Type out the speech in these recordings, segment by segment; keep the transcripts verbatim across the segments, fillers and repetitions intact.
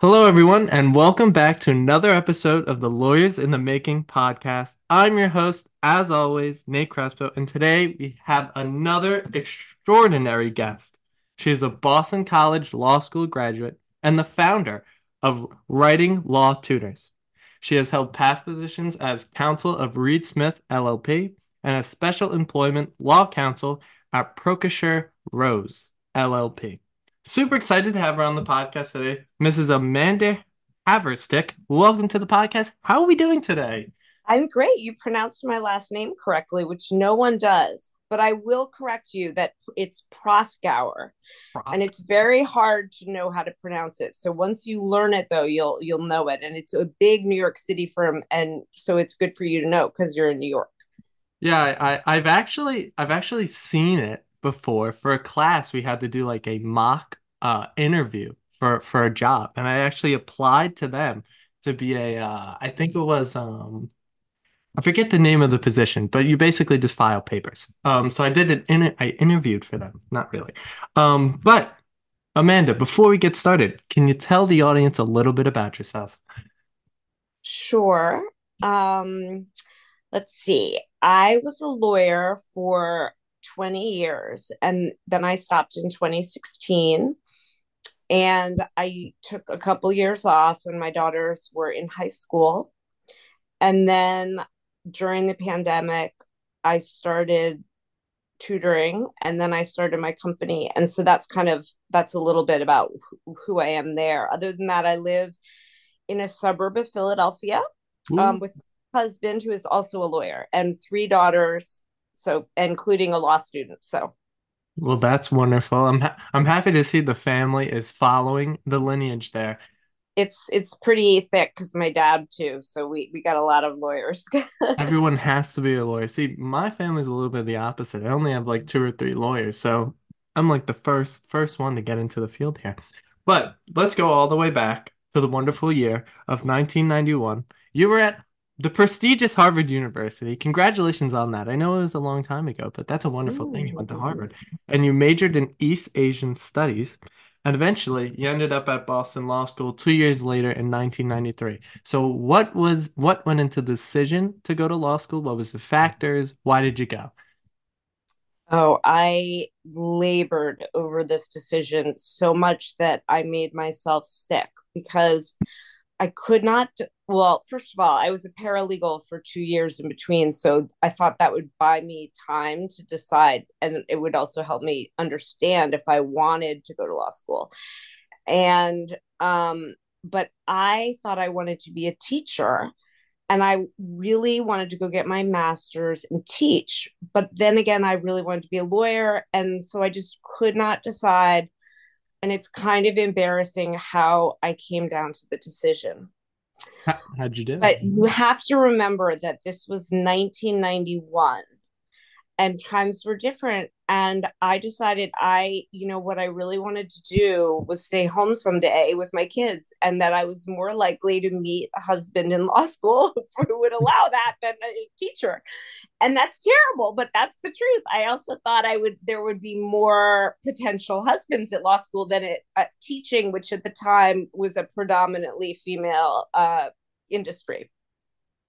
Hello, everyone, and welcome back to another episode of the Lawyers in the Making podcast. I'm your host, as always, Nate Crespo, and today we have another extraordinary guest. She's a Boston College Law School graduate and the founder of Writing Law Tutors. She has held past positions as counsel of Reed Smith, L L P, and a special employment law counsel at Proskauer Rose, L L P. Super excited to have her on the podcast today, Missus Amanda Haverstick. Welcome to the podcast. How are we doing today? I'm great. You pronounced my last name correctly, which no one does. But I will correct you that it's Proskauer, Proskauer. And it's very hard to know how to pronounce it. So once you learn it, though, you'll you'll know it. And it's a big New York City firm, and so it's good for you to know because you're in New York. Yeah, I, I've actually I've actually seen it before for a class. We had to do like a mock uh, interview for, for a job. And I actually applied to them to be a, uh, I think it was, um, I forget the name of the position, but you basically just file papers. Um, so I did it in it. I interviewed for them. Not really. Um, but Amanda, before we get started, can you tell the audience a little bit about yourself? Sure. Um, let's see. I was a lawyer for twenty years. And then I stopped in twenty sixteen. And I took a couple years off when my daughters were in high school. And then during the pandemic, I started tutoring and then I started my company. And so that's kind of, that's a little bit about who I am there. Other than that, I live in a suburb of Philadelphia um, with my husband, who is also a lawyer, and three daughters. So, including a law student. So, well, that's wonderful. I'm ha- I'm happy to see the family is following the lineage there. It's it's pretty thick because my dad too. So we, we got a lot of lawyers. Everyone has to be a lawyer. See, my family's a little bit the opposite. I only have like two or three lawyers, so I'm like the first first one to get into the field here. But let's go all the way back to the wonderful year of nineteen ninety-one. You were at the prestigious Harvard University. Congratulations on that. I know it was a long time ago, but that's a wonderful Ooh. thing. You went to Harvard and you majored in East Asian Studies. And eventually you ended up at Boston Law School two years later in nineteen ninety-three. So what was what went into the decision to go to law school? What was the factors? Why did you go? Oh, I labored over this decision so much that I made myself sick because I could not, well, first of all, I was a paralegal for two years in between. So I thought that would buy me time to decide. And it would also help me understand if I wanted to go to law school. And, um, but I thought I wanted to be a teacher and I really wanted to go get my master's and teach. But then again, I really wanted to be a lawyer. And so I just could not decide. And it's kind of embarrassing how I came down to the decision. How, how'd you do it? But you have to remember that this was nineteen ninety-one and times were different. And I decided I, you know, what I really wanted to do was stay home someday with my kids and that I was more likely to meet a husband in law school who would allow that than a teacher. And that's terrible, but that's the truth. I also thought I would, there would be more potential husbands at law school than at, at teaching, which at the time was a predominantly female uh, industry.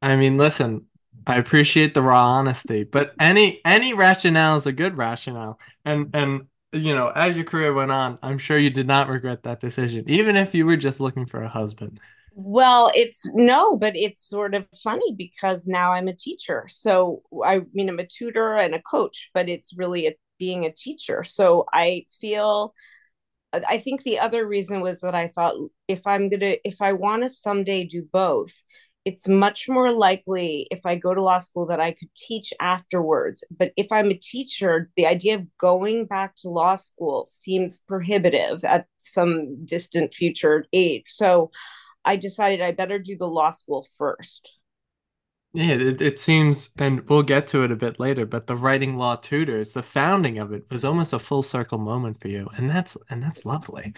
I mean, listen, I appreciate the raw honesty, but any any rationale is a good rationale. And and you know, as your career went on, I'm sure you did not regret that decision, even if you were just looking for a husband. Well, it's no, but it's sort of funny because now I'm a teacher. So I mean, I'm a tutor and a coach, but it's really a, being a teacher. So I feel, I think the other reason was that I thought if I'm going to, if I want to someday do both, it's much more likely if I go to law school that I could teach afterwards. But if I'm a teacher, the idea of going back to law school seems prohibitive at some distant future age. So I decided I better do the law school first. Yeah, it, it seems, and we'll get to it a bit later, but the Writing Law Tutors, the founding of it was almost a full circle moment for you. And that's, and that's lovely.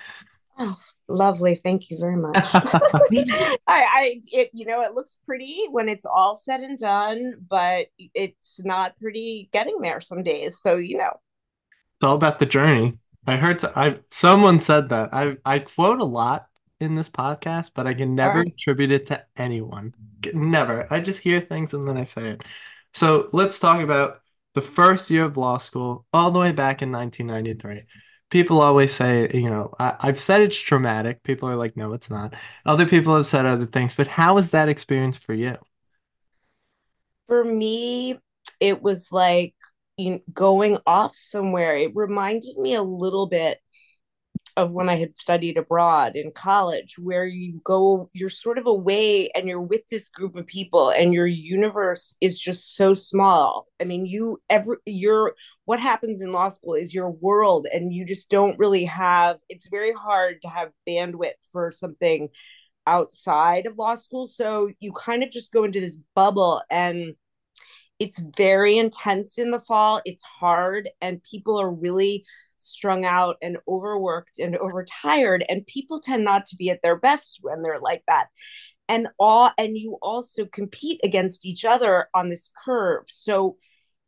Oh, lovely. Thank you very much. I, I, it, you know, it looks pretty when it's all said and done, but it's not pretty getting there some days. So, you know, it's all about the journey. I heard, I, someone said that I, I quote a lot. in this podcast, but I can never right. attribute it to anyone. Never. I just hear things and then I say it. So let's talk about the first year of law school all the way back in nineteen ninety-three. People always say, you know, I, I've said it's traumatic. People are like, no, it's not. Other people have said other things, but how was that experience for you? For me, it was like you know, going off somewhere. It reminded me a little bit of when I had studied abroad in college, where you go, you're sort of away and you're with this group of people and your universe is just so small. I mean, you every you're what happens in law school is your world, and you just don't really have, it's very hard to have bandwidth for something outside of law school. So you kind of just go into this bubble, and it's very intense in the fall. It's hard, and people are really strung out and overworked and overtired, and people tend not to be at their best when they're like that. And all and you also compete against each other on this curve. So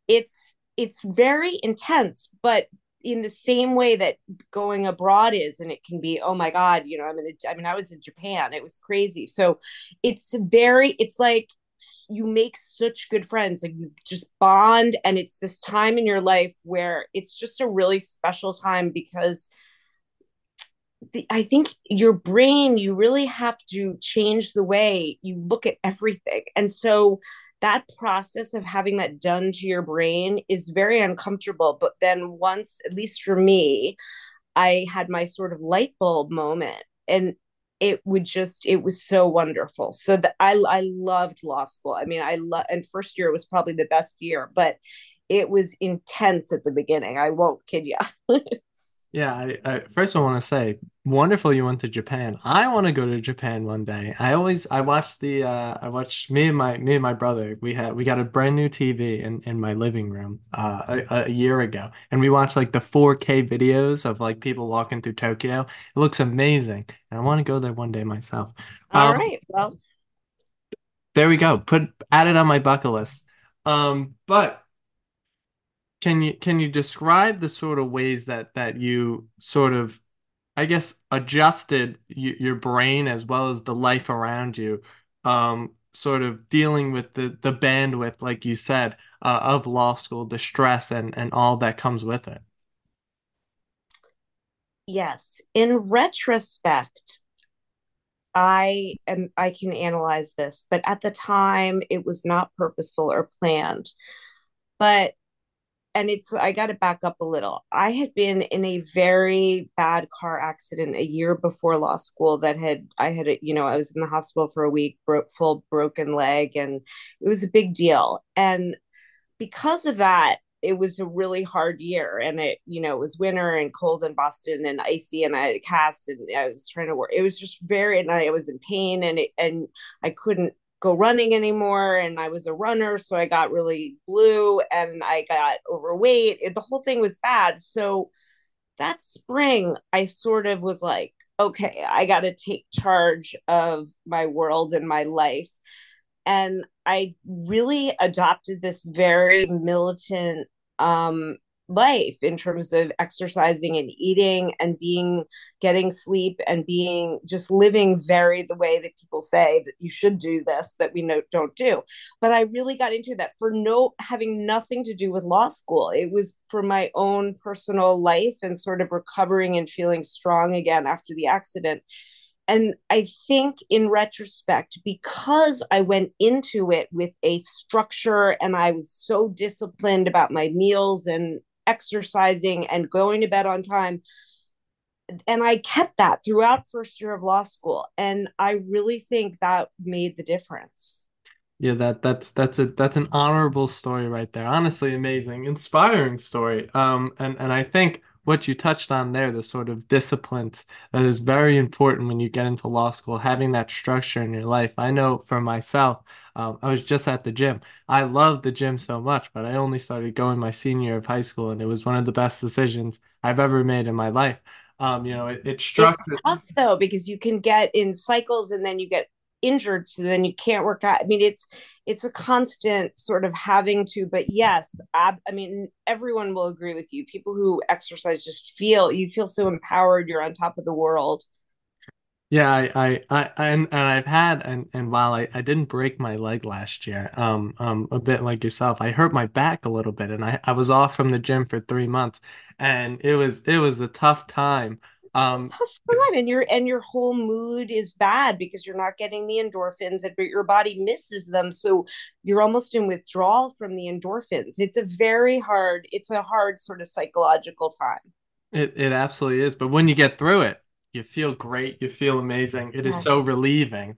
it's it's very intense, but in the same way that going abroad is, and it can be, oh my God, you know, I'm in a, I mean, I was in Japan, it was crazy. So it's very, it's like you make such good friends, and you just bond. And it's this time in your life where it's just a really special time, because the, I think your brain, you really have to change the way you look at everything. And so that process of having that done to your brain is very uncomfortable. But then once, at least for me, I had my sort of light bulb moment, and it would just, it was so wonderful. So the, I I loved law school. I mean, I love, and first year was probably the best year, but it was intense at the beginning. I won't kid you. Yeah. I, I, first, I want to say, wonderful you went to Japan. I want to go to Japan one day. I always, I watched the, uh, I watched me and my, me and my brother, we had, we got a brand new T V in, in my living room uh, a, a year ago. And we watched like the four K videos of like people walking through Tokyo. It looks amazing. And I want to go there one day myself. All um, right. Well, there we go. Put, add it on my bucket list. Um, but Can you can you describe the sort of ways that that you sort of, I guess, adjusted y- your brain as well as the life around you, um, sort of dealing with the, the bandwidth, like you said, uh, of law school, the stress and, and all that comes with it? Yes. In retrospect, I am, I can analyze this, but at the time it was not purposeful or planned. But And it's, I got to back up a little. I had been in a very bad car accident a year before law school that had, I had, you know, I was in the hospital for a week, broke full broken leg, and it was a big deal. And because of that, it was a really hard year. And it, you know, it was winter and cold in Boston and icy, and I had a cast, and I was trying to work. It was just very, and I was in pain, and it, and I couldn't go running anymore, and I was a runner, so I got really blue, and I got overweight. It, the whole thing was bad. So that spring, I sort of was like, okay, I got to take charge of my world and my life. And I really adopted this very militant um life in terms of exercising and eating and being, getting sleep and being just living very the way that people say that you should do this, that we know don't do. But I really got into that for no, having nothing to do with law school. It was for my own personal life and sort of recovering and feeling strong again after the accident. And I think in retrospect, because I went into it with a structure, and I was so disciplined about my meals and exercising and going to bed on time, and I kept that throughout first year of law school, and I really think that made the difference. Yeah, that that's that's a that's an honorable story right there. Honestly, amazing, inspiring story. Um, and and I think what you touched on there, the sort of discipline that is very important when you get into law school, having that structure in your life. I know for myself, um, I was just at the gym. I loved the gym so much, but I only started going my senior year of high school, and it was one of the best decisions I've ever made in my life. Um, you know, it, it struck. It's tough though, because you can get in cycles, and then you get injured, so then you can't work out. I mean, it's it's a constant sort of having to. But yes, I, I mean, everyone will agree with you. People who exercise just feel you feel so empowered. You're on top of the world. Yeah, I, I, I and, and I've had, and, and while I, I didn't break my leg last year, um, um, a bit like yourself, I hurt my back a little bit, and I, I was off from the gym for three months, and it was, it was a tough time. Um, tough time, and your, and your whole mood is bad because you're not getting the endorphins, and your body misses them, so you're almost in withdrawal from the endorphins. It's a very hard, it's a hard sort of psychological time. It, it absolutely is, but when you get through it, you feel great. You feel amazing. It yes. is so relieving.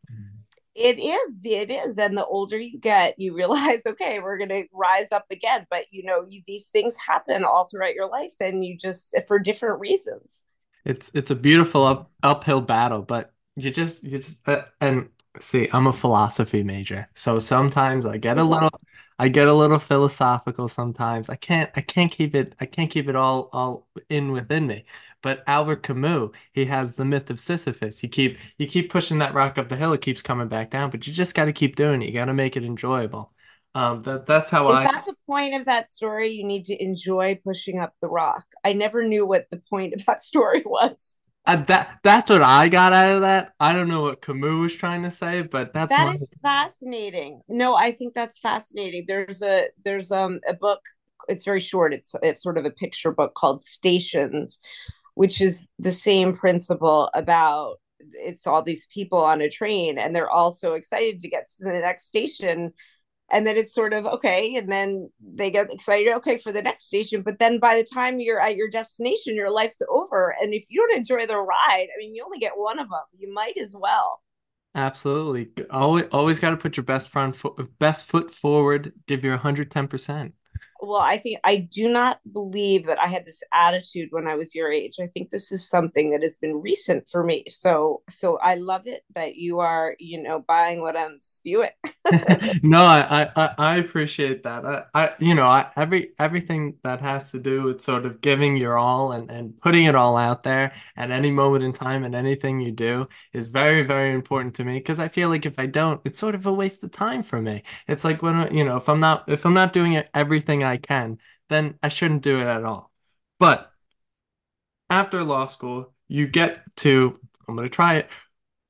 It is. It is. And the older you get, you realize, okay, we're going to rise up again. But, you know, you, these things happen all throughout your life, and you just, for different reasons. It's it's a beautiful up, uphill battle, but you just, you just, uh, and see, I'm a philosophy major. So sometimes I get a little, I get a little philosophical sometimes. I can't, I can't keep it, I can't keep it all, all in within me. But Albert Camus, he has the myth of Sisyphus. You keep you keep pushing that rock up the hill, it keeps coming back down, but you just got to keep doing it. You got to make it enjoyable. Um, that that's how I. Is that the point of that story? You need to enjoy pushing up the rock. I never knew what the point of that story was. Uh, that that's what I got out of that. I don't know what Camus was trying to say, but that's that my... is fascinating. No, I think that's fascinating. There's a there's um a book. It's very short. It's it's sort of a picture book called Stations, which is the same principle about it's all these people on a train and they're all so excited to get to the next station. And then it's sort of, okay, and then they get excited, okay, for the next station. But then by the time you're at your destination, your life's over. And if you don't enjoy the ride, I mean, you only get one of them. You might as well. Absolutely. Always, always got to put your best front foot, best foot forward, give your one hundred ten percent. Well, I think I do not believe that I had this attitude when I was your age. I think this is something that has been recent for me. So so I love it that you are, you know, buying what I'm spewing. No, I, I, I appreciate that. I, I you know, I, every everything that has to do with sort of giving your all and, and putting it all out there at any moment in time and anything you do is very, very important to me, because I feel like if I don't, it's sort of a waste of time for me. It's like, when you know, if I'm not if I'm not doing everything I can, then I shouldn't do it at all. But after law school, you get to, I'm going to try it,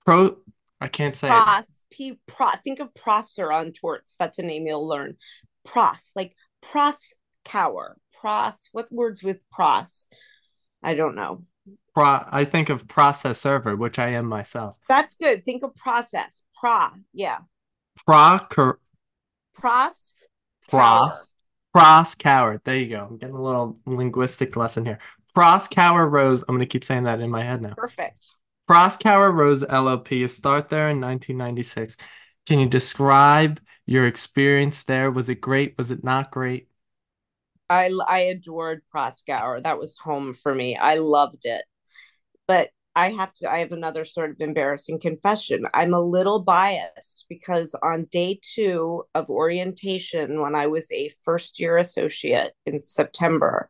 pro, I can't say Pros, it. P, pro, think of Prosser on torts. That's a name you'll learn. Pros, like Proskauer. Pros, what words with pros? I don't know. Pro, I think of process server, which I am myself. That's good. Think of process. Pro, yeah. Pro, cur, pros, pros. Proskauer. There you go. I'm getting a little linguistic lesson here. Proskauer Rose. I'm going to keep saying that in my head now. Perfect. Proskauer Rose L L P. You start there in nineteen ninety-six. Can you describe your experience there? Was it great? Was it not great? I, I adored Proskauer. That was home for me. I loved it. But I have to, I have another sort of embarrassing confession. I'm a little biased because on day two of orientation, when I was a first year associate in September,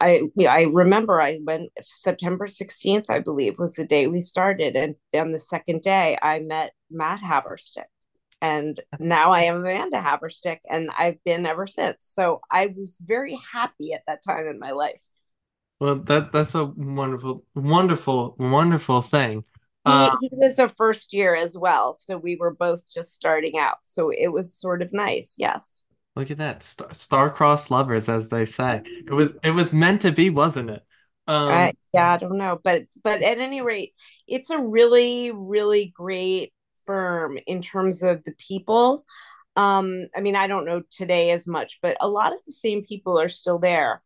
I I remember I went September sixteenth, I believe, was the day we started. And on the second day, I met Matt Haverstick. And now I am Amanda Haverstick, and I've been ever since. So I was very happy at that time in my life. Well, that that's a wonderful, wonderful, wonderful thing. Uh, he, he was a first year as well. So we were both just starting out. So it was sort of nice. Yes. Look at that. Star, star-crossed lovers, as they say. It was it was meant to be, wasn't it? Um, uh, yeah, I don't know. But but at any rate, it's a really, really great firm in terms of the people. Um, I mean, I don't know today as much, but a lot of the same people are still there.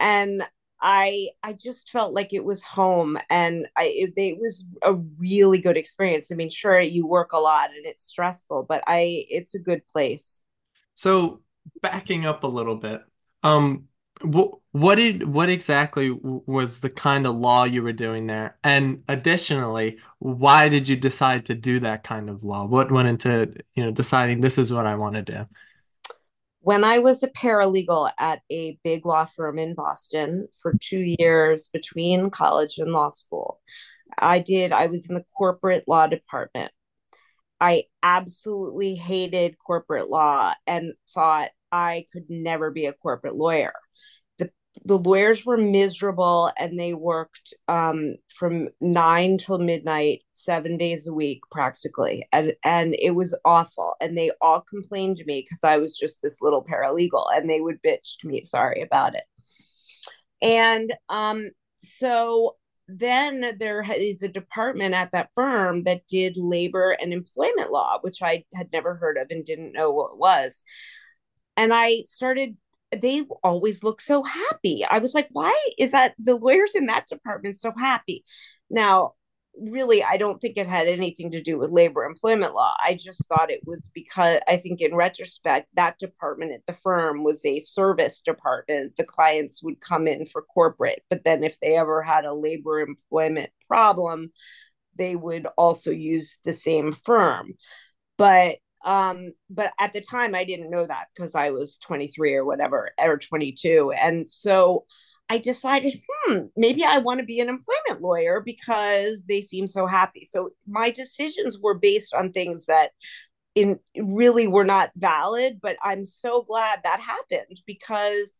And I I just felt like it was home, and I it, it was a really good experience. I mean, sure, you work a lot and it's stressful, but I it's a good place. So backing up a little bit, um, wh- what did what exactly was the kind of law you were doing there? And additionally, why did you decide to do that kind of law? What went into, you know, deciding this is what I want to do? When I was a paralegal at a big law firm in Boston for two years between college and law school, I did, I was in the corporate law department. I absolutely hated corporate law and thought I could never be a corporate lawyer. The the lawyers were miserable, and they worked um, from nine till midnight, seven days a week, practically. And, and it was awful. And they all complained to me because I was just this little paralegal, and they would bitch to me, sorry about it. And um, so then there is a department at that firm that did labor and employment law, which I had never heard of and didn't know what it was. And I started they always look so happy. I was like, why is that the lawyers in that department so happy? Now, really, I don't think it had anything to do with labor employment law. I just thought it was because I think in retrospect, that department at the firm was a service department. The clients would come in for corporate, but then if they ever had a labor employment problem, they would also use the same firm. But Um, but at the time I didn't know that because I was twenty-three or whatever, or twenty-two. And so I decided, hmm, maybe I want to be an employment lawyer because they seem so happy. So my decisions were based on things that in really were not valid, but I'm so glad that happened because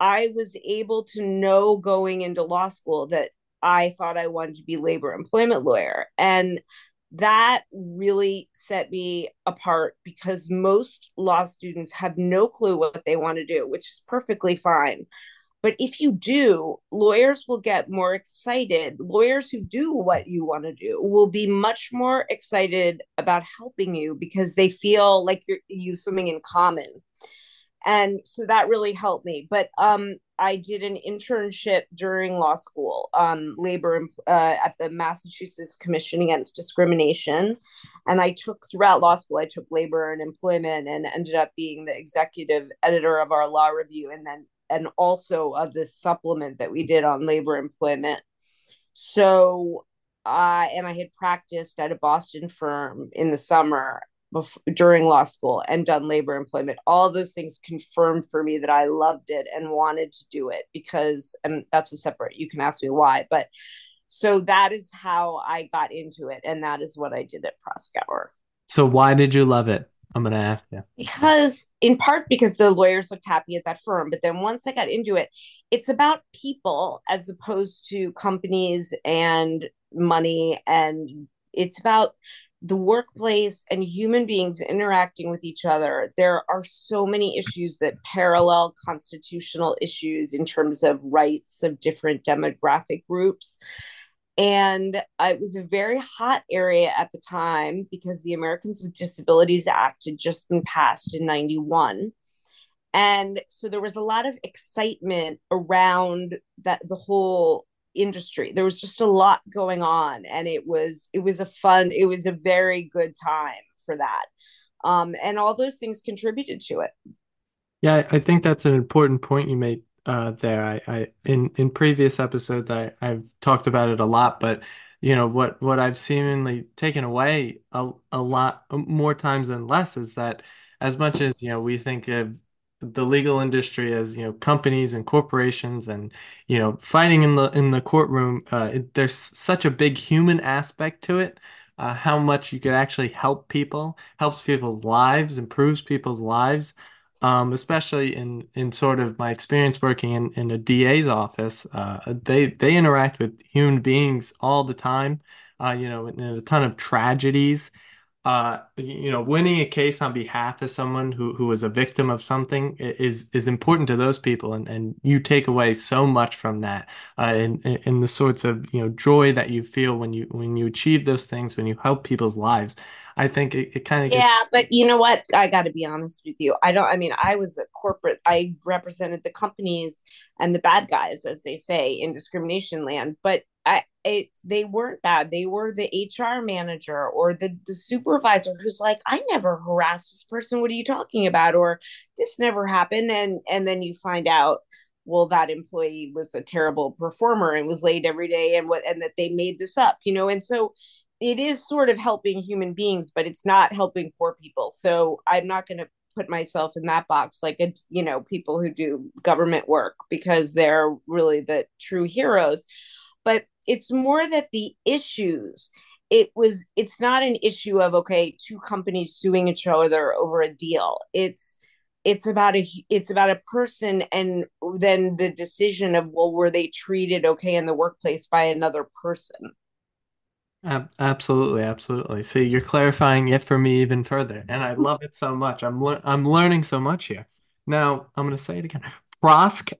I was able to know going into law school that I thought I wanted to be labor employment lawyer. And that really set me apart because most law students have no clue what they want to do, which is perfectly fine. But if you do, lawyers will get more excited. Lawyers who do what you want to do will be much more excited about helping you because they feel like you're, you have something in common. And so that really helped me. But um, I did an internship during law school, um, labor uh, at the Massachusetts Commission Against Discrimination. And I took throughout law school, I took labor and employment and ended up being the executive editor of our law review. And then and also of the supplement that we did on labor employment. So I uh, and I had practiced at a Boston firm in the summer Before, during law school and done labor employment. All those things confirmed for me that I loved it and wanted to do it because, and that's a separate, you can ask me why, but so that is how I got into it. And that is what I did at Proskauer. So why did you love it? I'm going to ask you. Because in part, because the lawyers looked happy at that firm. But then once I got into it, it's about people as opposed to companies and money. And it's about the workplace and human beings interacting with each other. There are so many issues that parallel constitutional issues in terms of rights of different demographic groups. And it was a very hot area at the time because the Americans with Disabilities Act had just been passed in ninety-one. And so there was a lot of excitement around that, the whole industry. There was just a lot going on, and it was it was a fun it was a very good time for that, um and all those things contributed to it. Yeah, I think that's an important point you made uh there. I, I in in previous episodes I I've talked about it a lot, but you know what what I've seemingly taken away a, a lot more times than less is that as much as you know we think of the legal industry as, you know, companies and corporations and, you know, fighting in the, in the courtroom, uh, it, there's such a big human aspect to it. Uh, how much you could actually help people, helps people's lives, improves people's lives. Um, especially in, in sort of my experience working in, in a D A's office, uh, they, they interact with human beings all the time, uh, you know, in a ton of tragedies. Uh, you know, winning a case on behalf of someone who, who was a victim of something is is important to those people, and, and you take away so much from that, uh, and, and the sorts of you know joy that you feel when you when you achieve those things, when you help people's lives. I think it, it kind of yeah, gets- but you know what? I got to be honest with you. I don't. I mean, I was a corporate. I represented the companies and the bad guys, as they say, in discrimination land, but. I, it, they weren't bad. They were the H R manager or the, the supervisor who's like, I never harassed this person. What are you talking about? Or this never happened. And, and then you find out, well, that employee was a terrible performer and was late every day and what, and that they made this up, you know? And so it is sort of helping human beings, but it's not helping poor people. So I'm not going to put myself in that box, like, a, you know, people who do government work because they're really the true heroes. But it's more that the issues, it was, it's not an issue of, okay, two companies suing each other over a deal. It's It's about a it's about a person, and then the decision of, well, were they treated okay in the workplace by another person? Absolutely, absolutely. See, you're clarifying it for me even further, and I love it so much. I'm le- I'm learning so much here. Now I'm going to say it again. Prosk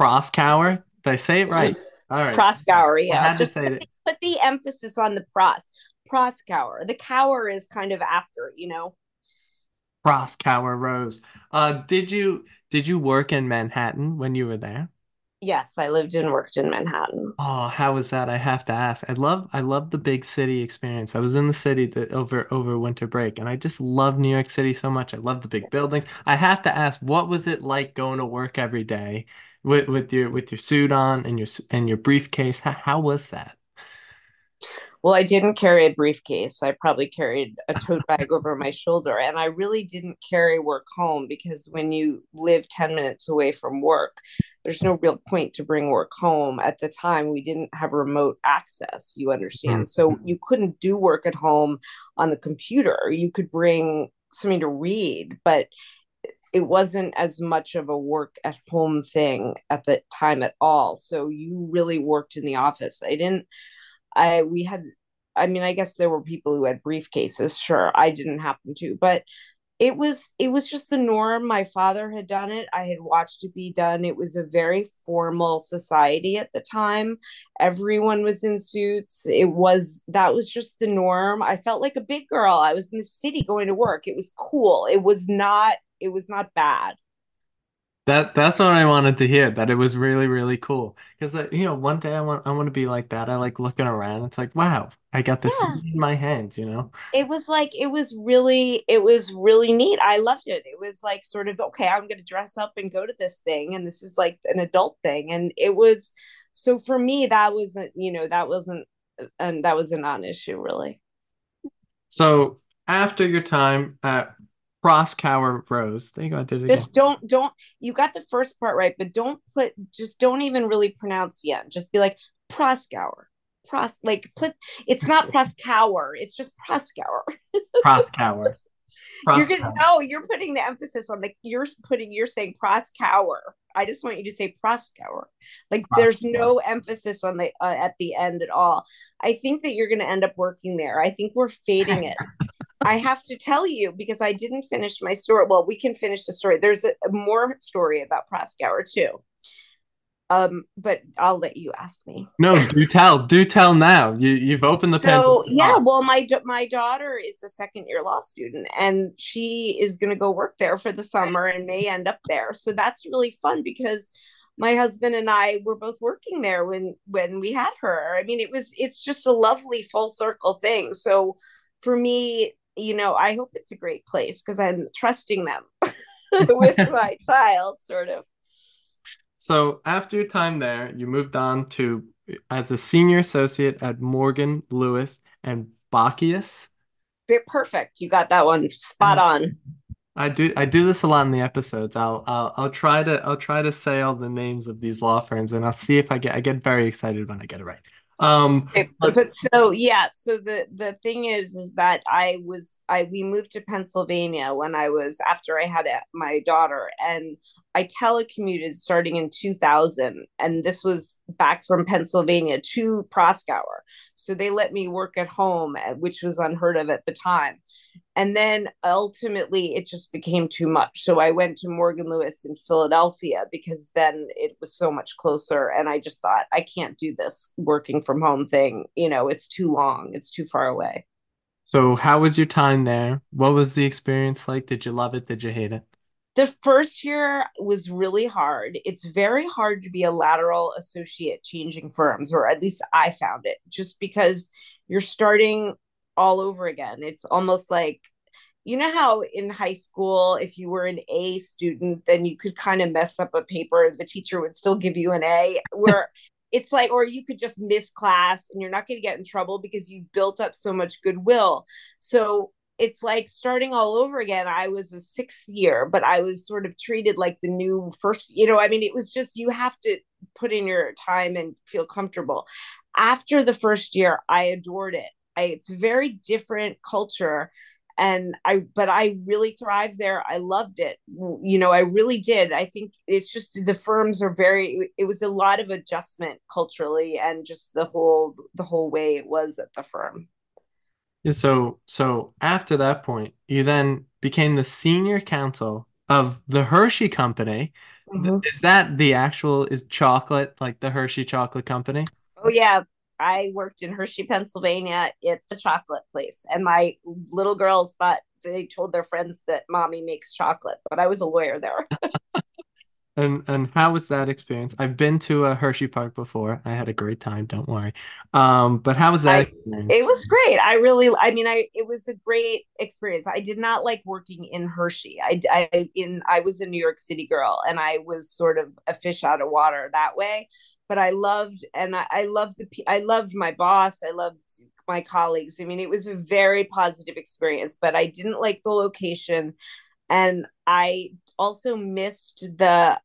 Proskauer. Did I say it right? All right. Proskauer. Yeah. I had Just to say put, it. The, put the emphasis on the pros. Proskauer. The cower is kind of after, you know. Proskauer Rose. Uh, did you did you work in Manhattan when you were there? Yes, I lived and worked in Manhattan. Oh, how was that? I have to ask. I love I love the big city experience. I was in the city the, over over winter break, and I just love New York City so much. I love the big buildings. I have to ask, what was it like going to work every day with, with your with your suit on and your and your briefcase? How, how was that? Well, I didn't carry a briefcase. I probably carried a tote bag over my shoulder, and I really didn't carry work home, because when you live ten minutes away from work, there's no real point to bring work home. At the time, we didn't have remote access, you understand. So you couldn't do work at home on the computer. You could bring something to read, but it wasn't as much of a work at home thing at the time at all. So you really worked in the office. I didn't I we had, I mean, I guess there were people who had briefcases. Sure, I didn't happen to, but it was it was just the norm. My father had done it. I had watched it be done. It was a very formal society at the time. Everyone was in suits. It was that was just the norm. I felt like a big girl. I was in the city going to work. It was cool. It was not. It was not bad. That that's what I wanted to hear, that it was really, really cool. Because, uh, you know, one day I want I want to be like that. I like looking around. It's like, wow, I got this yeah. in my hands, you know. It was like it was really it was really neat. I loved it. It was like sort of, OK, I'm going to dress up and go to this thing. And this is like an adult thing. And it was so for me, that wasn't, you know, that wasn't and that was a non-issue, really. So after your time at Proskauer Rose. There you go. I did it again. Just don't, don't, you got the first part right, but don't put, just don't even really pronounce yet. Just be like Proskauer. Pros, like put, it's not Proskauer. It's just Proskauer. Proskauer. Proskauer. You're going to, no, you're putting the emphasis on like, you're putting, you're saying Proskauer. I just want you to say Proskauer. Like Proskauer. There's no emphasis on the, uh, at the end at all. I think that you're going to end up working there. I think we're fading it. I have to tell you, because I didn't finish my story. Well, we can finish the story. There's a, a more story about Proskauer too. Um, but I'll let you ask me. No, do tell. Do tell now. You, you've opened the Pandora's box. So, yeah, well, my my daughter is a second year law student, and she is going to go work there for the summer and may end up there. So that's really fun, because my husband and I were both working there when when we had her. I mean, it was it's just a lovely full circle thing. So for me, you know, I hope it's a great place, because I'm trusting them with my child, sort of. So after your time there, you moved on to as a senior associate at Morgan Lewis and Bockius. Perfect. You got that one spot on. I do. I do this a lot in the episodes. I'll, I'll, I'll try to, I'll try to say all the names of these law firms, and I'll see if I get, I get very excited when I get it right. Um, okay, but, but so yeah, so the the thing is, is that I was I we moved to Pennsylvania when I was after I had a, my daughter, and I telecommuted starting in two thousand, and this was back from Pennsylvania to Proskauer, so they let me work at home, which was unheard of at the time, and then ultimately it just became too much, so I went to Morgan Lewis in Philadelphia, because then it was so much closer, and I just thought, I can't do this working from home thing, you know, it's too long, it's too far away. So how was your time there? What was the experience like? Did you love it? Did you hate it? The first year was really hard. It's very hard to be a lateral associate changing firms, or at least I found it, just because you're starting all over again. It's almost like, you know how in high school, if you were an A student, then you could kind of mess up a paper. The teacher would still give you an A, where it's like, or you could just miss class and you're not going to get in trouble because you've built up so much goodwill. So it's like starting all over again. I was a sixth year, but I was sort of treated like the new first, you know, I mean, it was just, you have to put in your time and feel comfortable. After the first year, I adored it. I, it's a very different culture. And I, but I really thrived there. I loved it. You know, I really did. I think it's just the firms are very, it was a lot of adjustment culturally and just the whole, the whole way it was at the firm. Yeah. So, so after that point, you then became the senior counsel of the Hershey Company. Mm-hmm. Is that the actual, is chocolate, like the Hershey Chocolate Company? Oh yeah. I worked in Hershey, Pennsylvania at the chocolate place. And my little girls thought, they told their friends that mommy makes chocolate, but I was a lawyer there. and and how was that experience? I've been to a Hershey Park before. I had a great time. Don't worry. Um, but how was that experience? I, it was great. I really, I mean, I, it was a great experience. I did not like working in Hershey. I, I, in, I was a New York City girl and I was sort of a fish out of water that way. But I loved, and I, I loved the, I loved my boss. I loved my colleagues. I mean, it was a very positive experience, but I didn't like the location. And I also missed the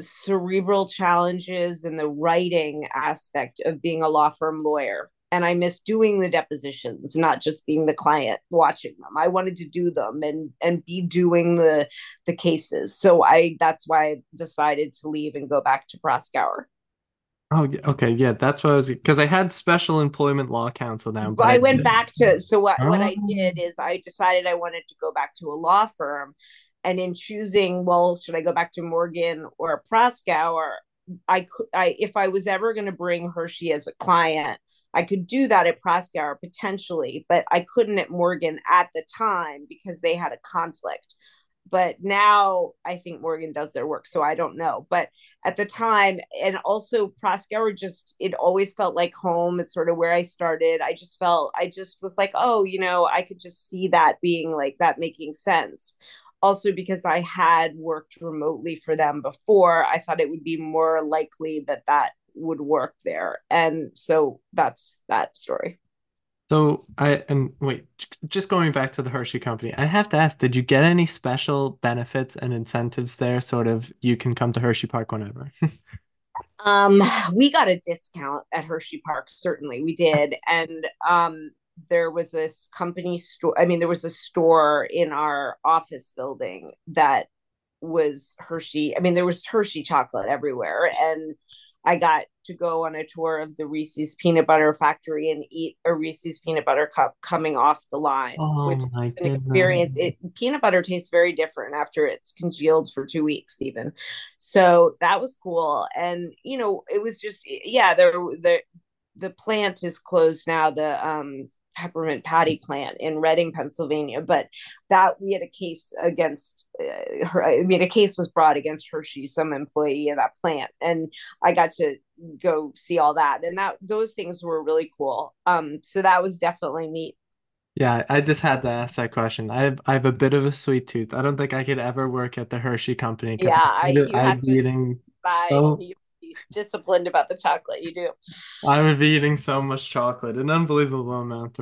cerebral challenges and the writing aspect of being a law firm lawyer. And I missed doing the depositions, not just being the client watching them. I wanted to do them and and be doing the, the cases. So I, that's why I decided to leave and go back to Proskauer. Oh, okay. Yeah, that's what I was, because I had special employment law counsel now. But I, I went back to, so what, oh. what I did is I decided I wanted to go back to a law firm. And in choosing, well, should I go back to Morgan or Proskauer? I could, I, if I was ever going to bring Hershey as a client, I could do that at Proskauer potentially, but I couldn't at Morgan at the time because they had a conflict. But now I think Morgan does their work, so I don't know. But at the time, and also Proskauer just, it always felt like home. It's sort of where I started. I just felt, I just was like, oh, you know, I could just see that being like, that making sense. Also, because I had worked remotely for them before, I thought it would be more likely that that would work there. And so that's that story. So I and wait, just going back to the Hershey Company, I have to ask, did you get any special benefits and incentives there? Sort of, you can come to Hershey Park whenever. um, we got a discount at Hershey Park. Certainly we did. And um, there was this company store. I mean, there was a store in our office building that was Hershey. I mean, there was Hershey chocolate everywhere. And I got to go on a tour of the Reese's peanut butter factory and eat a Reese's peanut butter cup coming off the line, oh, which is an goodness. experience. It, peanut butter tastes very different after it's congealed for two weeks even. So that was cool. And, you know, it was just, yeah, there, the, the plant is closed now, the um, peppermint patty plant in Reading, Pennsylvania. But that we had a case against uh, her. I mean, a case was brought against Hershey, some employee of that plant. And I got to go see all that. And that those things were really cool. Um, so that was definitely neat. Yeah, I just had to ask that question. I have I have a bit of a sweet tooth. I don't think I could ever work at the Hershey Company because yeah, I'm eating so... disciplined about the chocolate. You do. I would be eating so much chocolate, an unbelievable amount,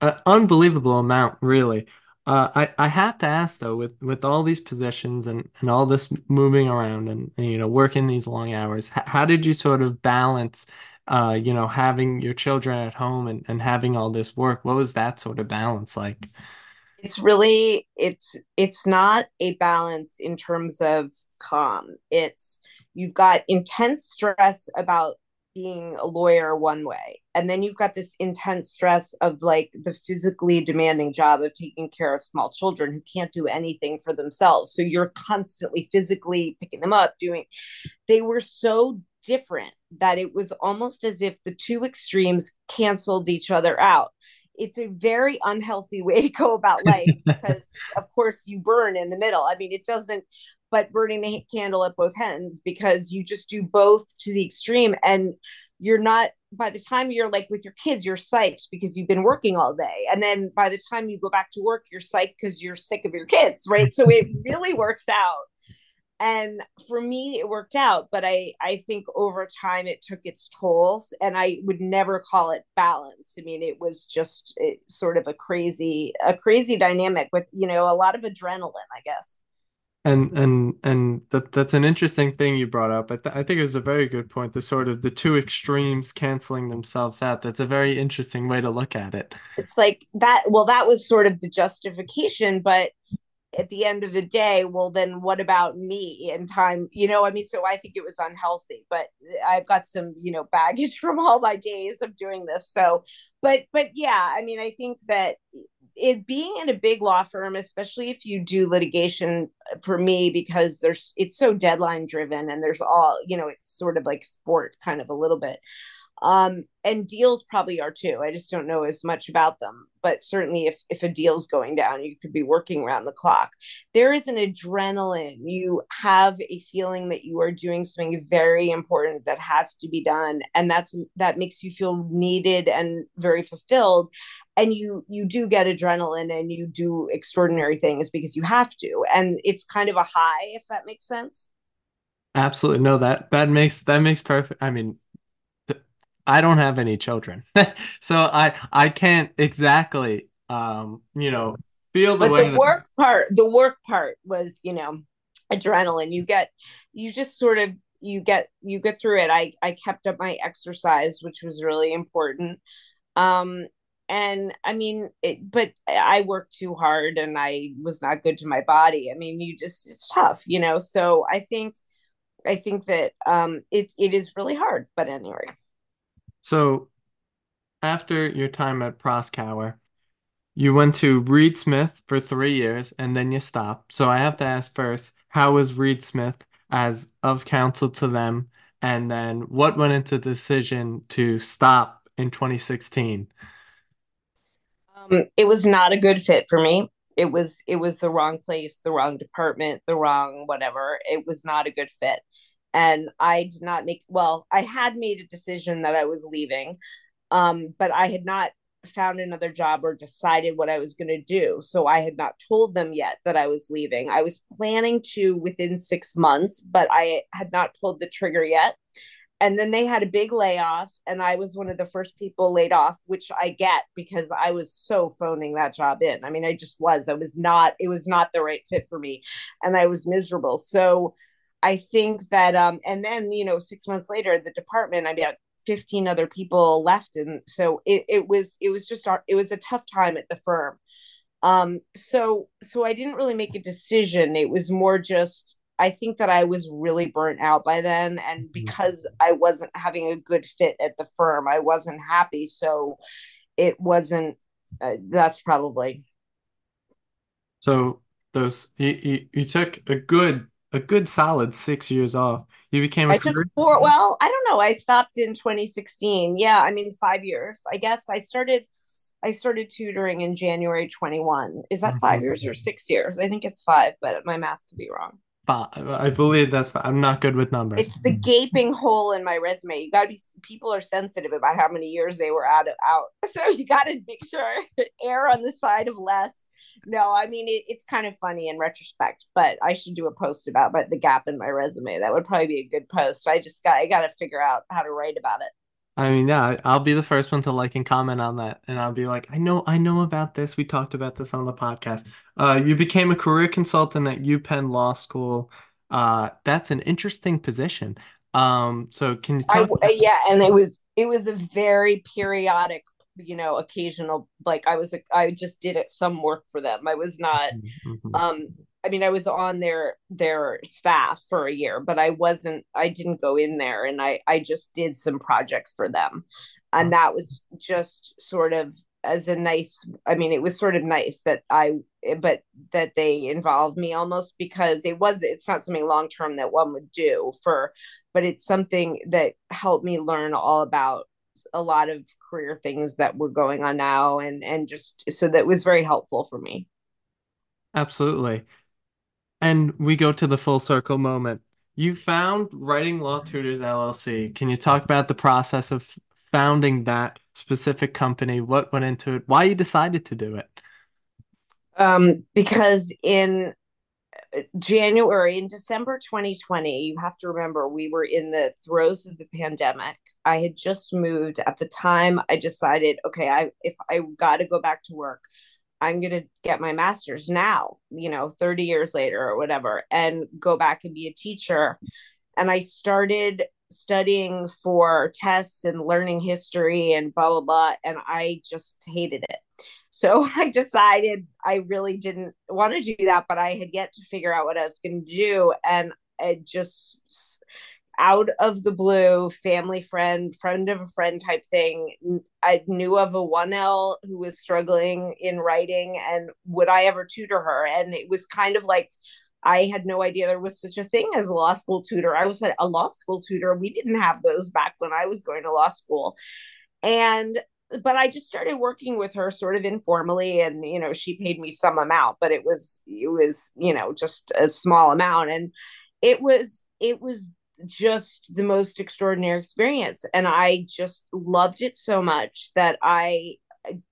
uh, unbelievable amount, really. Uh, I, I have to ask though, with, with all these positions and, and all this moving around and, and, you know, working these long hours, h- how did you sort of balance, uh, you know, having your children at home and, and having all this work? What was that sort of balance like? It's really, it's, it's not a balance in terms of calm. It's, you've got intense stress about being a lawyer one way. And then you've got this intense stress of like the physically demanding job of taking care of small children who can't do anything for themselves. So you're constantly physically picking them up, doing, they were so different that it was almost as if the two extremes canceled each other out. It's a very unhealthy way to go about life because of course you burn in the middle. I mean, it doesn't, but burning the candle at both ends because you just do both to the extreme and you're not, by the time you're like with your kids, you're psyched because you've been working all day. And then by the time you go back to work, you're psyched because you're sick of your kids, right? So it really works out. And for me, it worked out, but I, I think over time it took its tolls and I would never call it balance. I mean, it was just it, sort of a crazy, a crazy dynamic with, you know, a lot of adrenaline, I guess. And and and that that's an interesting thing you brought up. I, th I think it was a very good point. The sort of the two extremes canceling themselves out. That's a very interesting way to look at it. It's like that. Well, that was sort of the justification, but at the end of the day, well, then what about me and time? You know, I mean, so I think it was unhealthy, but I've got some, you know, baggage from all my days of doing this. So, but, but yeah, I mean, I think that it being in a big law firm, especially if you do litigation for me, because there's, it's so deadline driven and there's all, you know, it's sort of like sport kind of a little bit. Um, and deals probably are too. I just don't know as much about them, but certainly if, if a deal's going down, you could be working around the clock. There is an adrenaline. You have a feeling that you are doing something very important that has to be done. And that's, that makes you feel needed and very fulfilled. And you, you do get adrenaline and you do extraordinary things because you have to, and it's kind of a high, if that makes sense. Absolutely. No, that, that makes, that makes perfect. I mean, I don't have any children, so I I can't exactly um you know feel the but way the work that... part the work part was you know adrenaline. You get you just sort of you get you get through it. I I kept up my exercise, which was really important, um and I mean it, but I worked too hard and I was not good to my body. I mean you just it's tough, you know. So I think I think that um it it is really hard, but anyway. So after your time at Proskauer, you went to Reed Smith for three years and then you stopped. So I have to ask first, how was Reed Smith as of counsel to them? And then what went into the decision to stop in twenty sixteen? Um, it was not a good fit for me. It was, it was the wrong place, the wrong department, the wrong whatever. It was not a good fit. And I did not make, well, I had made a decision that I was leaving, um, but I had not found another job or decided what I was going to do. So I had not told them yet that I was leaving. I was planning to within six months, but I had not pulled the trigger yet. And then they had a big layoff and I was one of the first people laid off, which I get because I was so phoning that job in. I mean, I just was, I was not, it was not the right fit for me and I was miserable. So I think that, um, and then, you know, six months later, the department, I got fifteen other people left. And so it, it was, it was just, our, it was a tough time at the firm. Um, so, so I didn't really make a decision. It was more just, I think that I was really burnt out by then. And because I wasn't having a good fit at the firm, I wasn't happy. So it wasn't, uh, that's probably. So those, you, you, you took a good a good solid six years off. You became a I took four, well, I don't know. I stopped in twenty sixteen. Yeah. I mean, five years, I guess I started, I started tutoring in January twenty-one. Is that five years or six years? I think it's five, but my math could be wrong. Five. I believe that's five. I'm not good with numbers. It's the gaping hole in my resume. You gotta be, people are sensitive about how many years they were out of out. So you gotta make sure err on the side of less. No, I mean, it, it's kind of funny in retrospect, but I should do a post about but the gap in my resume. That would probably be a good post. I just got I got to figure out how to write about it. I mean, yeah, I'll be the first one to like and comment on that. And I'll be like, I know, I know about this. We talked about this on the podcast. Uh, you became a career consultant at UPenn Law School. Uh, that's an interesting position. Um, so can you tell I, yeah, and it was it was a very periodic, you know, occasional, like I was, I just did it, some work for them. I was not, um, I mean, I was on their, their staff for a year, but I wasn't, I didn't go in there and I, I just did some projects for them. And that was just sort of as a nice, I mean, it was sort of nice that I, but that they involved me almost because it was, it's not something long-term that one would do for, but it's something that helped me learn all about a lot of career things that were going on now. And, and just, so that was very helpful for me. Absolutely. And we go to the full circle moment. You found Writing Law Tutors, L L C. Can you talk about the process of founding that specific company? What went into it? Why you decided to do it? Um, because in January in December twenty twenty, you have to remember we were in the throes of the pandemic. I had just moved at the time. I decided, okay, I if I got to go back to work, I'm going to get my master's now, you know, thirty years later or whatever, and go back and be a teacher. And I started studying for tests and learning history and blah, blah, blah. And I just hated it. So I decided I really didn't want to do that, but I had yet to figure out what I was going to do. And I just, out of the blue, family friend, friend of a friend type thing, I knew of a one L who was struggling in writing and would I ever tutor her? And it was kind of like, I had no idea there was such a thing as a law school tutor. I was a law school tutor. We didn't have those back when I was going to law school. And, but I just started working with her sort of informally, and, you know, she paid me some amount, but it was, it was, you know, just a small amount. And it was, it was just the most extraordinary experience. And I just loved it so much that I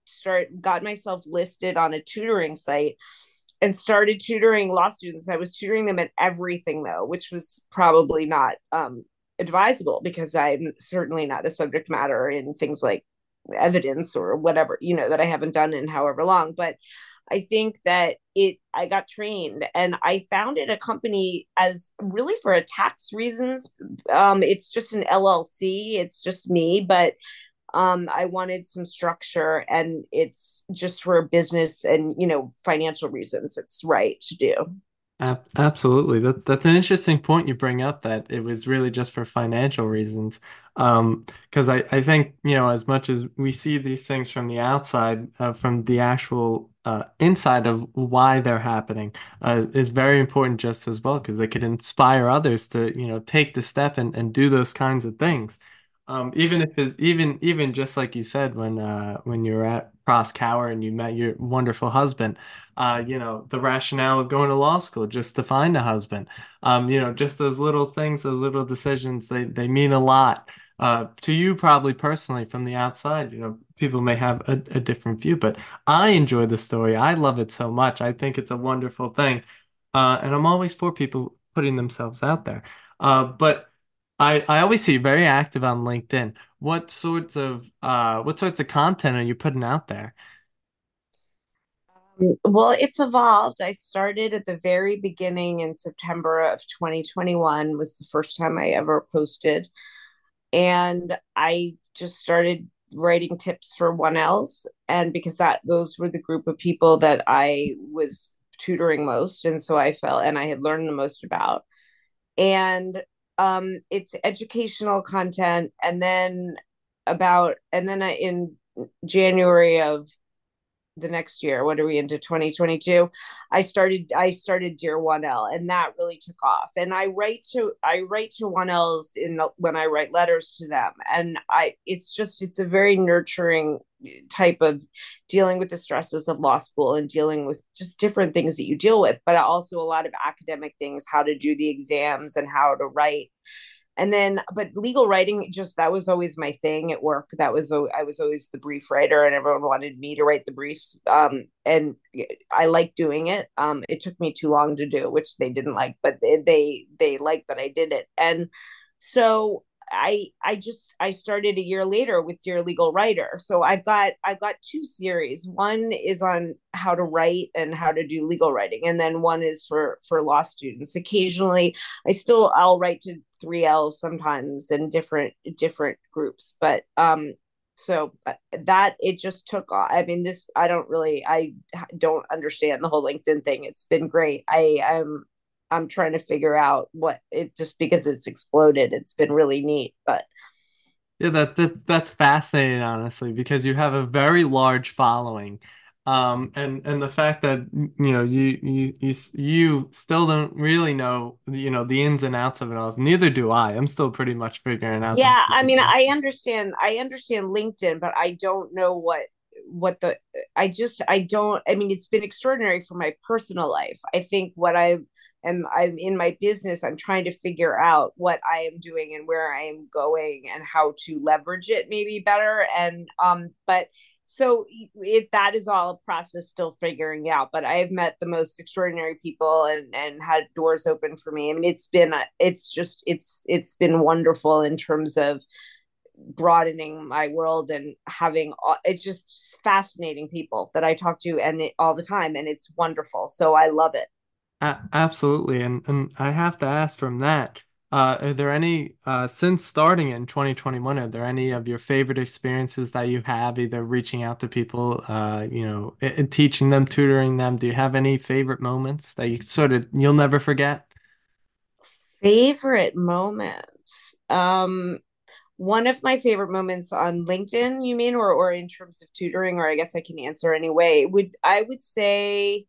started, got myself listed on a tutoring site and started tutoring law students. I was tutoring them in everything, though, which was probably not um, advisable, because I'm certainly not a subject matter in things like evidence or whatever, you know, that I haven't done in however long. But I think that it, I got trained, and I founded a company as really for a tax reasons. Um, it's just an L L C. It's just me, but um, I wanted some structure, and it's just for business and, you know, financial reasons. It's right to do. Absolutely. That, that's an interesting point you bring up, that it was really just for financial reasons. Um, because I, I think, you know, as much as we see these things from the outside, uh, from the actual uh, inside of why they're happening uh, is very important just as well, because they could inspire others to, you know, take the step and, and do those kinds of things. Um, even if it's, even even just like you said, when uh, when you were at Proskauer and you met your wonderful husband, uh, you know, the rationale of going to law school just to find a husband, um, you know, just those little things, those little decisions, they they mean a lot uh, to you probably personally from the outside. You know, people may have a, a different view, but I enjoy the story. I love it so much. I think it's a wonderful thing, uh, and I'm always for people putting themselves out there, uh, but. I, I always see you very active on LinkedIn. What sorts of uh, what sorts of content are you putting out there? Um, well, it's evolved. I started at the very beginning in September of twenty twenty-one was the first time I ever posted. And I just started writing tips for one L's. And because that those were the group of people that I was tutoring most. And so I felt and I had learned the most about. And Um, it's educational content. And then about, and then I, in January of the next year, what are we into twenty twenty-two? I started, I started Dear one L, and that really took off. And I write to, I write to one L's in the, when I write letters to them. And I, it's just, it's a very nurturing type of dealing with the stresses of law school and dealing with just different things that you deal with, but also a lot of academic things, how to do the exams and how to write. And then, but legal writing, just, that was always my thing at work. That was, I was always the brief writer, and everyone wanted me to write the briefs. Um, and I liked doing it. Um, it took me too long to do, which they didn't like, but they, they, they liked that I did it. And so I, I just, I started a year later with Dear Legal Writer. So I've got, I've got two series. One is on how to write and how to do legal writing. And then one is for, for law students. Occasionally I still, I'll write to three L's sometimes and different, different groups. But, um, so that it just took off. I mean, this, I don't really, I don't understand the whole LinkedIn thing. It's been great. I am, I'm trying to figure out what it, just because it's exploded, it's been really neat. But yeah, that, that that's fascinating, honestly, because you have a very large following, um, and and the fact that you know you you you you still don't really know you know the ins and outs of it all. Neither do I. I'm still pretty much figuring out. Yeah, I mean, I understand. I understand LinkedIn, but I don't know what. what the I just I don't I mean it's been extraordinary for my personal life. I think what I am I'm in my business, I'm trying to figure out what I am doing and where I am going and how to leverage it maybe better. And um but so it, that is all a process still figuring out, but I've met the most extraordinary people and and had doors open for me. I mean it's been a, it's just it's it's been wonderful in terms of broadening my world and having all, it's just fascinating people that I talk to and it, all the time. And it's wonderful. So I love it. A- absolutely. And, and I have to ask from that, uh, are there any, uh, since starting in twenty twenty-one, are there any of your favorite experiences that you have, either reaching out to people, uh, you know, it, teaching them, tutoring them? Do you have any favorite moments that you sort of, you'll never forget? Favorite moments. Um, One of my favorite moments on LinkedIn, you mean, or or in terms of tutoring, or I guess I can answer anyway. Would I would say,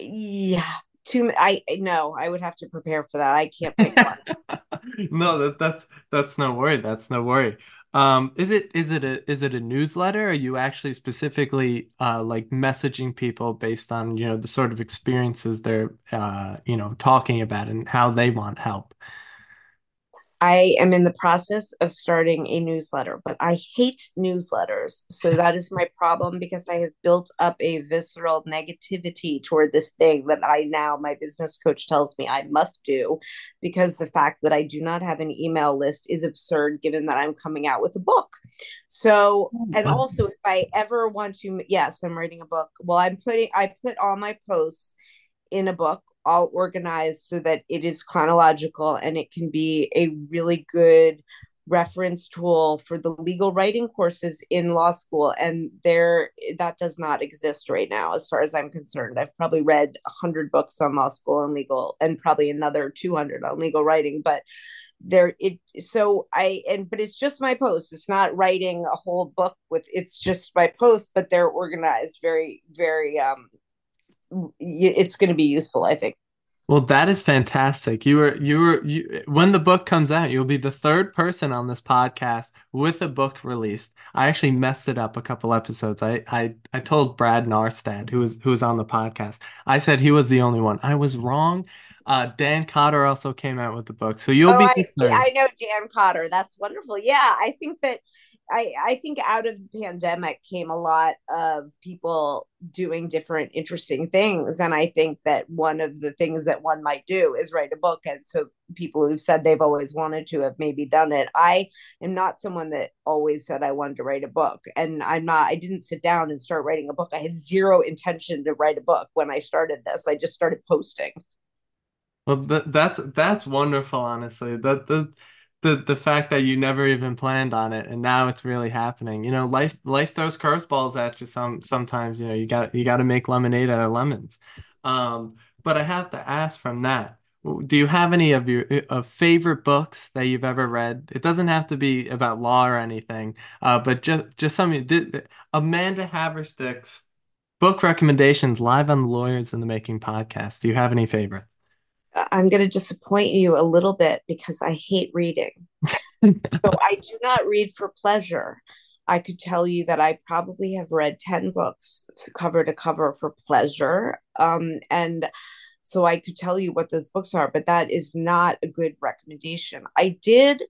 yeah, too. I no, I would have to prepare for that. I can't pick one. No, that, that's that's no worry. That's no worry. Um, is it is it a is it a newsletter? Or are you actually specifically uh, like messaging people based on, you know, the sort of experiences they're uh, you know talking about and how they want help? I am in the process of starting a newsletter, but I hate newsletters. So that is my problem, because I have built up a visceral negativity toward this thing that I now, my business coach tells me I must do, because the fact that I do not have an email list is absurd, given that I'm coming out with a book. So, and also if I ever want to, yes, I'm writing a book. Well, I'm putting, I put all my posts in a book, all organized so that it is chronological and it can be a really good reference tool for the legal writing courses in law school. And there, that does not exist right now, as far as I'm concerned. I've probably read one hundred books on law school and legal, and probably another two hundred on legal writing, but there it, so I, and, but it's just my posts. It's not writing a whole book with, it's just my posts, but they're organized very, very, um, it's going to be useful, I think. Well, that is fantastic. You were, you were, you, when the book comes out, you'll be the third person on this podcast with a book released. I actually messed it up a couple episodes. I, I, I told Brad Narstad, who was, who was on the podcast, I said he was the only one. I was wrong. Uh, Dan Cotter also came out with the book, so you'll oh, be. The third. I, I know Dan Cotter. That's wonderful. Yeah, I think that. I, I think out of the pandemic came a lot of people doing different interesting things. And I think that one of the things that one might do is write a book. And so people who've said they've always wanted to have maybe done it. I am not someone that always said I wanted to write a book. And I'm not, I didn't sit down and start writing a book. I had zero intention to write a book when I started this. I just started posting. Well, th- that's, that's wonderful, honestly. That, that, The, the fact that you never even planned on it and now it's really happening. You know, life life throws curveballs at you some sometimes. You know, you got you got to make lemonade out of lemons. Um, but I have to ask from that, do you have any of your of favorite books that you've ever read? It doesn't have to be about law or anything, uh, but just just something. Did, Amanda Haverstick's book recommendations live on the Lawyers in the Making podcast. Do you have any favorite? I'm going to disappoint you a little bit because I hate reading. So I do not read for pleasure. I could tell you that I probably have read ten books cover to cover for pleasure. Um, and so I could tell you what those books are, but that is not a good recommendation. I did.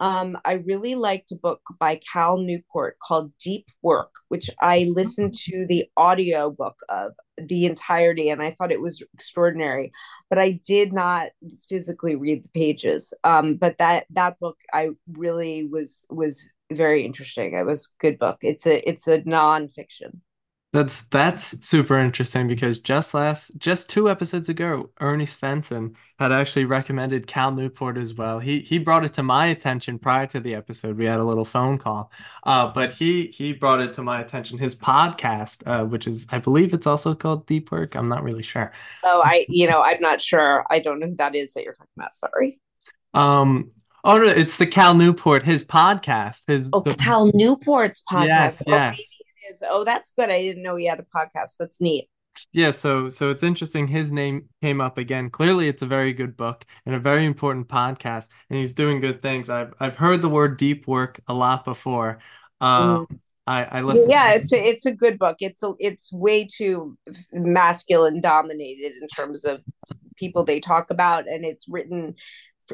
Um, I really liked a book by Cal Newport called Deep Work, which I listened to the audio book of the entirety, and I thought it was extraordinary, but I did not physically read the pages. Um, but that that book, I really was was very interesting. It was a good book. It's a it's a nonfiction. That's that's super interesting, because just last just two episodes ago, Ernie Svensson had actually recommended Cal Newport as well. He he brought it to my attention prior to the episode. We had a little phone call, uh, but he he brought it to my attention. His podcast, uh, which is, I believe it's also called Deep Work. I'm not really sure. Oh, I you know I'm not sure. I don't know who that is that you're talking about. Sorry. Um. Oh, no, it's the Cal Newport. His podcast. His oh, the, Cal Newport's podcast. Yes. Yes. Okay. Oh, that's good. I didn't know he had a podcast. That's neat. Yeah, so so it's interesting. His name came up again. Clearly, it's a very good book and a very important podcast, and he's doing good things. I've I've heard the word deep work a lot before. Um, mm. I, I listen. Yeah, to it's a, it's a good book. It's a, it's way too masculine dominated in terms of people they talk about, and it's written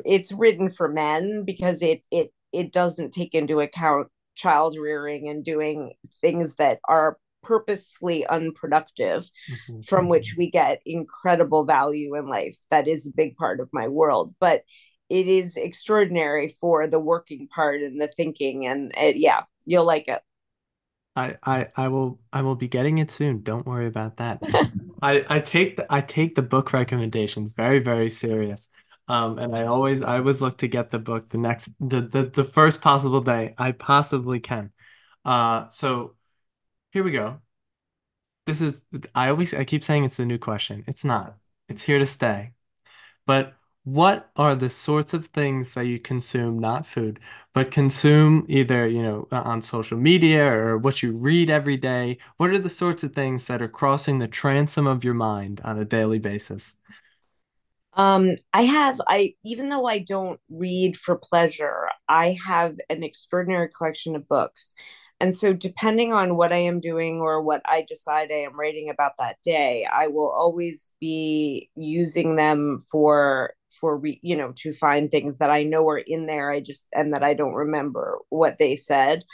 it's written for men because it it it doesn't take into account child rearing and doing things that are purposely unproductive, mm-hmm. from which we get incredible value in life. That is a big part of my world. But it is extraordinary for the working part and the thinking. And it, yeah, you'll like it. I, I, I will I will be getting it soon. Don't worry about that. I, I take the I take the book recommendations very, very serious. Um, and I always I always look to get the book the next the the, the first possible day I possibly can. Uh, so here we go. This is I always I keep saying it's the new question. It's not. It's here to stay. But what are the sorts of things that you consume, not food, but consume either, you know, on social media or what you read every day? What are the sorts of things that are crossing the transom of your mind on a daily basis? Um, I have, I, even though I don't read for pleasure, I have an extraordinary collection of books. And so depending on what I am doing or what I decide I am writing about that day, I will always be using them for for, re, you know, to find things that I know are in there. I just, and that I don't remember what they said.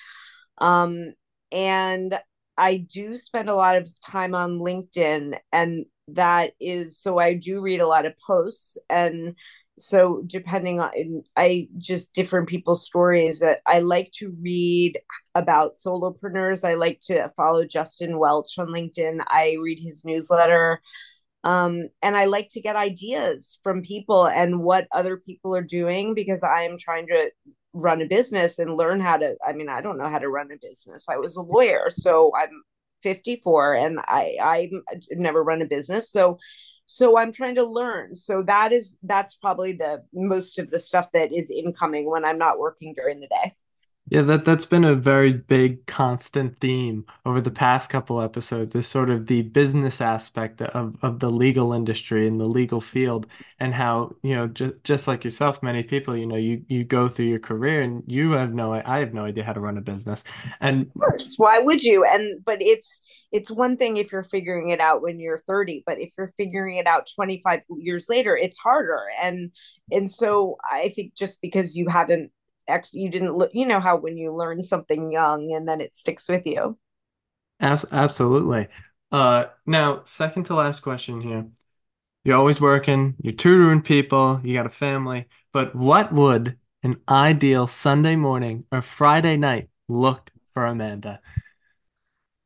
Um, and I do spend a lot of time on LinkedIn, and that is, so I do read a lot of posts. And so depending on, I just different people's stories that I like to read about solopreneurs. I like to follow Justin Welch on LinkedIn. I read his newsletter. Um, and I like to get ideas from people and what other people are doing, because I am trying to run a business and learn how to, I mean, I don't know how to run a business. I was a lawyer, so I'm fifty-four and I, I never run a business. So, so I'm trying to learn. So that is, that's probably the most of the stuff that is incoming when I'm not working during the day. Yeah, that, that's been a very big constant theme over the past couple episodes, is sort of the business aspect of, of the legal industry and the legal field, and how, you know, just, just like yourself, many people, you know, you, you go through your career and you have no, I have no idea how to run a business. And of course, why would you? And, but it's, it's one thing if you're figuring it out when you're thirty, but if you're figuring it out twenty-five years later, it's harder. And, and so I think just because you haven't, you didn't look, you know how when you learn something young and then it sticks with you. Absolutely. Uh, now, second to last question here. You're always working, you're tutoring people, you got a family, but what would an ideal Sunday morning or Friday night look for Amanda?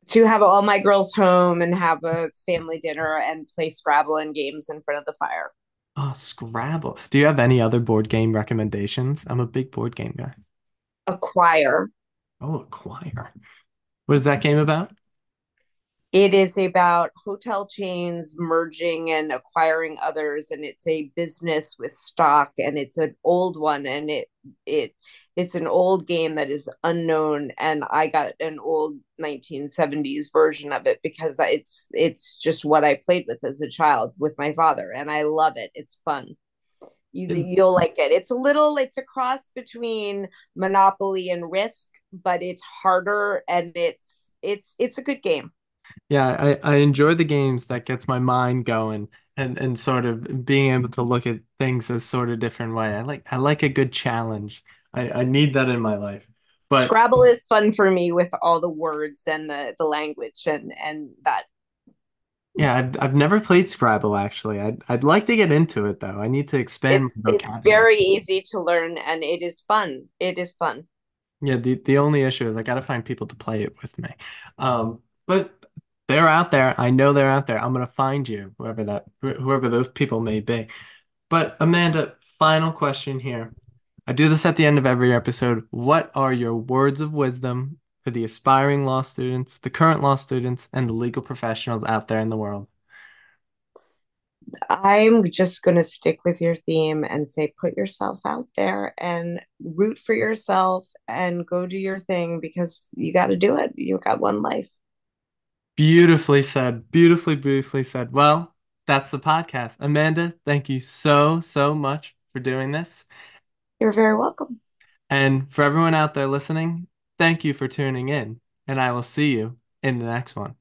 To have all my girls home and have a family dinner and play Scrabble and games in front of the fire. Oh, Scrabble. Do you have any other board game recommendations? I'm a big board game guy. Acquire. Oh, Acquire. What is that game about? It is about hotel chains merging and acquiring others, and it's a business with stock, and it's an old one, and it it it's an old game that is unknown, and I got an old nineteen seventies version of it because it's it's just what I played with as a child with my father, and I love it. It's fun. You, you'll like it. It's a little, it's a cross between Monopoly and Risk, but it's harder, and it's it's it's a good game. Yeah, I, I enjoy the games that gets my mind going, and, and sort of being able to look at things a sort of different way. I like I like a good challenge. I, I need that in my life. But Scrabble is fun for me with all the words and the, the language and, and that. Yeah, I've I've never played Scrabble, actually. I'd I'd like to get into it, though. I need to expand it, my vocabulary. It's very easy to learn, and it is fun. It is fun. Yeah, the, the only issue is I got to find people to play it with me. Um, but they're out there. I know they're out there. I'm going to find you, whoever that, whoever those people may be. But Amanda, final question here. I do this at the end of every episode. What are your words of wisdom for the aspiring law students, the current law students, and the legal professionals out there in the world? I'm just going to stick with your theme and say, put yourself out there and root for yourself and go do your thing, because you got to do it. You got one life. Beautifully said. Beautifully, beautifully said. Well, that's the podcast. Amanda, thank you so, so much for doing this. You're very welcome. And for everyone out there listening, thank you for tuning in, and I will see you in the next one.